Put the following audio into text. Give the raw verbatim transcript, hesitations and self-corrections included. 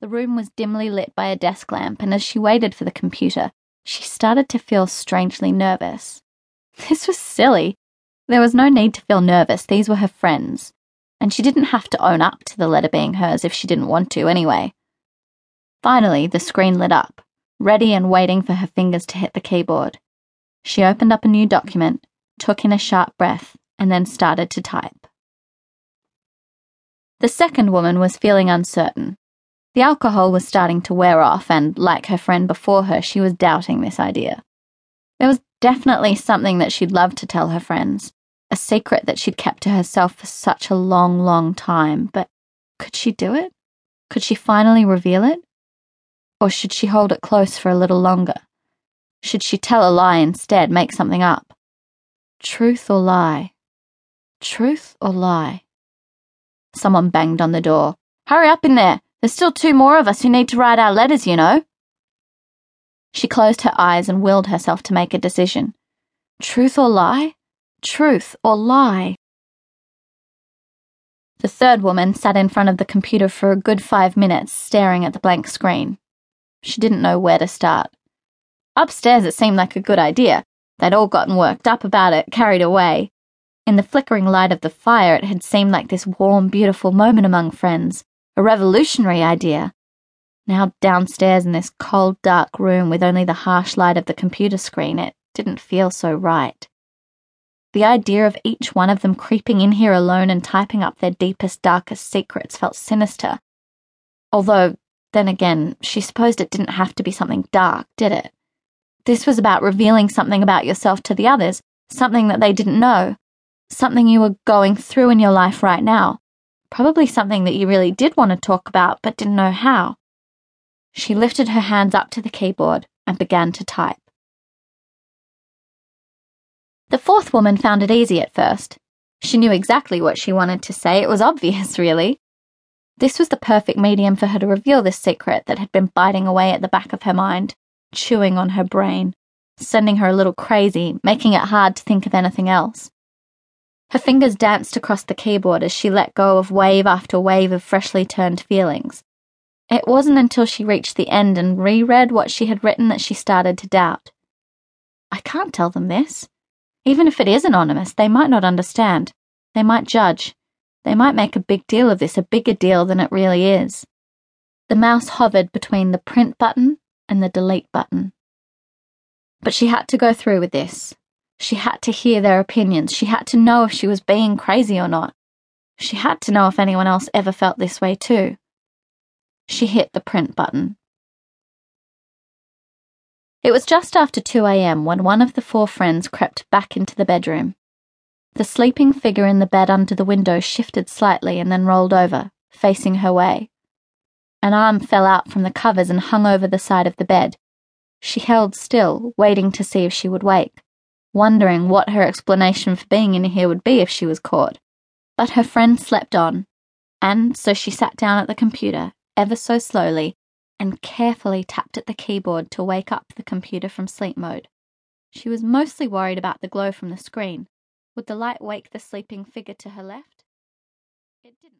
The room was dimly lit by a desk lamp, and as she waited for the computer, she started to feel strangely nervous. This was silly. There was no need to feel nervous. These were her friends, and she didn't have to own up to the letter being hers if she didn't want to anyway. Finally, the screen lit up, ready and waiting for her fingers to hit the keyboard. She opened up a new document, took in a sharp breath, and then started to type. The second woman was feeling uncertain. The alcohol was starting to wear off, and, like her friend before her, she was doubting this idea. There was definitely something that she'd love to tell her friends, a secret that she'd kept to herself for such a long, long time, but could she do it? Could she finally reveal it? Or should she hold it close for a little longer? Should she tell a lie instead, make something up? Truth or lie? Truth or lie? Someone banged on the door. "Hurry up in there! There's still two more of us who need to write our letters, you know." She closed her eyes and willed herself to make a decision. Truth or lie? Truth or lie? The third woman sat in front of the computer for a good five minutes, staring at the blank screen. She didn't know where to start. Upstairs it seemed like a good idea. They'd all gotten worked up about it, carried away. In the flickering light of the fire, it had seemed like this warm, beautiful moment among friends. A revolutionary idea. Now downstairs in this cold, dark room with only the harsh light of the computer screen, it didn't feel so right. The idea of each one of them creeping in here alone and typing up their deepest, darkest secrets felt sinister. Although, then again, she supposed it didn't have to be something dark, did it? This was about revealing something about yourself to the others, something that they didn't know, something you were going through in your life right now. Probably something that you really did want to talk about but didn't know how. She lifted her hands up to the keyboard and began to type. The fourth woman found it easy at first. She knew exactly what she wanted to say. It was obvious, really. This was the perfect medium for her to reveal this secret that had been biting away at the back of her mind, chewing on her brain, sending her a little crazy, making it hard to think of anything else. Her fingers danced across the keyboard as she let go of wave after wave of freshly turned feelings. It wasn't until she reached the end and reread what she had written that she started to doubt. I can't tell them this. Even if it is anonymous, they might not understand. They might judge. They might make a big deal of this, a bigger deal than it really is. The mouse hovered between the print button and the delete button. But she had to go through with this. She had to hear their opinions. She had to know if she was being crazy or not. She had to know if anyone else ever felt this way too. She hit the print button. It was just after two a.m. when one of the four friends crept back into the bedroom. The sleeping figure in the bed under the window shifted slightly and then rolled over, facing her way. An arm fell out from the covers and hung over the side of the bed. She held still, waiting to see if she would wake, wondering what her explanation for being in here would be if she was caught. But her friend slept on, and so she sat down at the computer, ever so slowly, and carefully tapped at the keyboard to wake up the computer from sleep mode. She was mostly worried about the glow from the screen. Would the light wake the sleeping figure to her left? It didn't.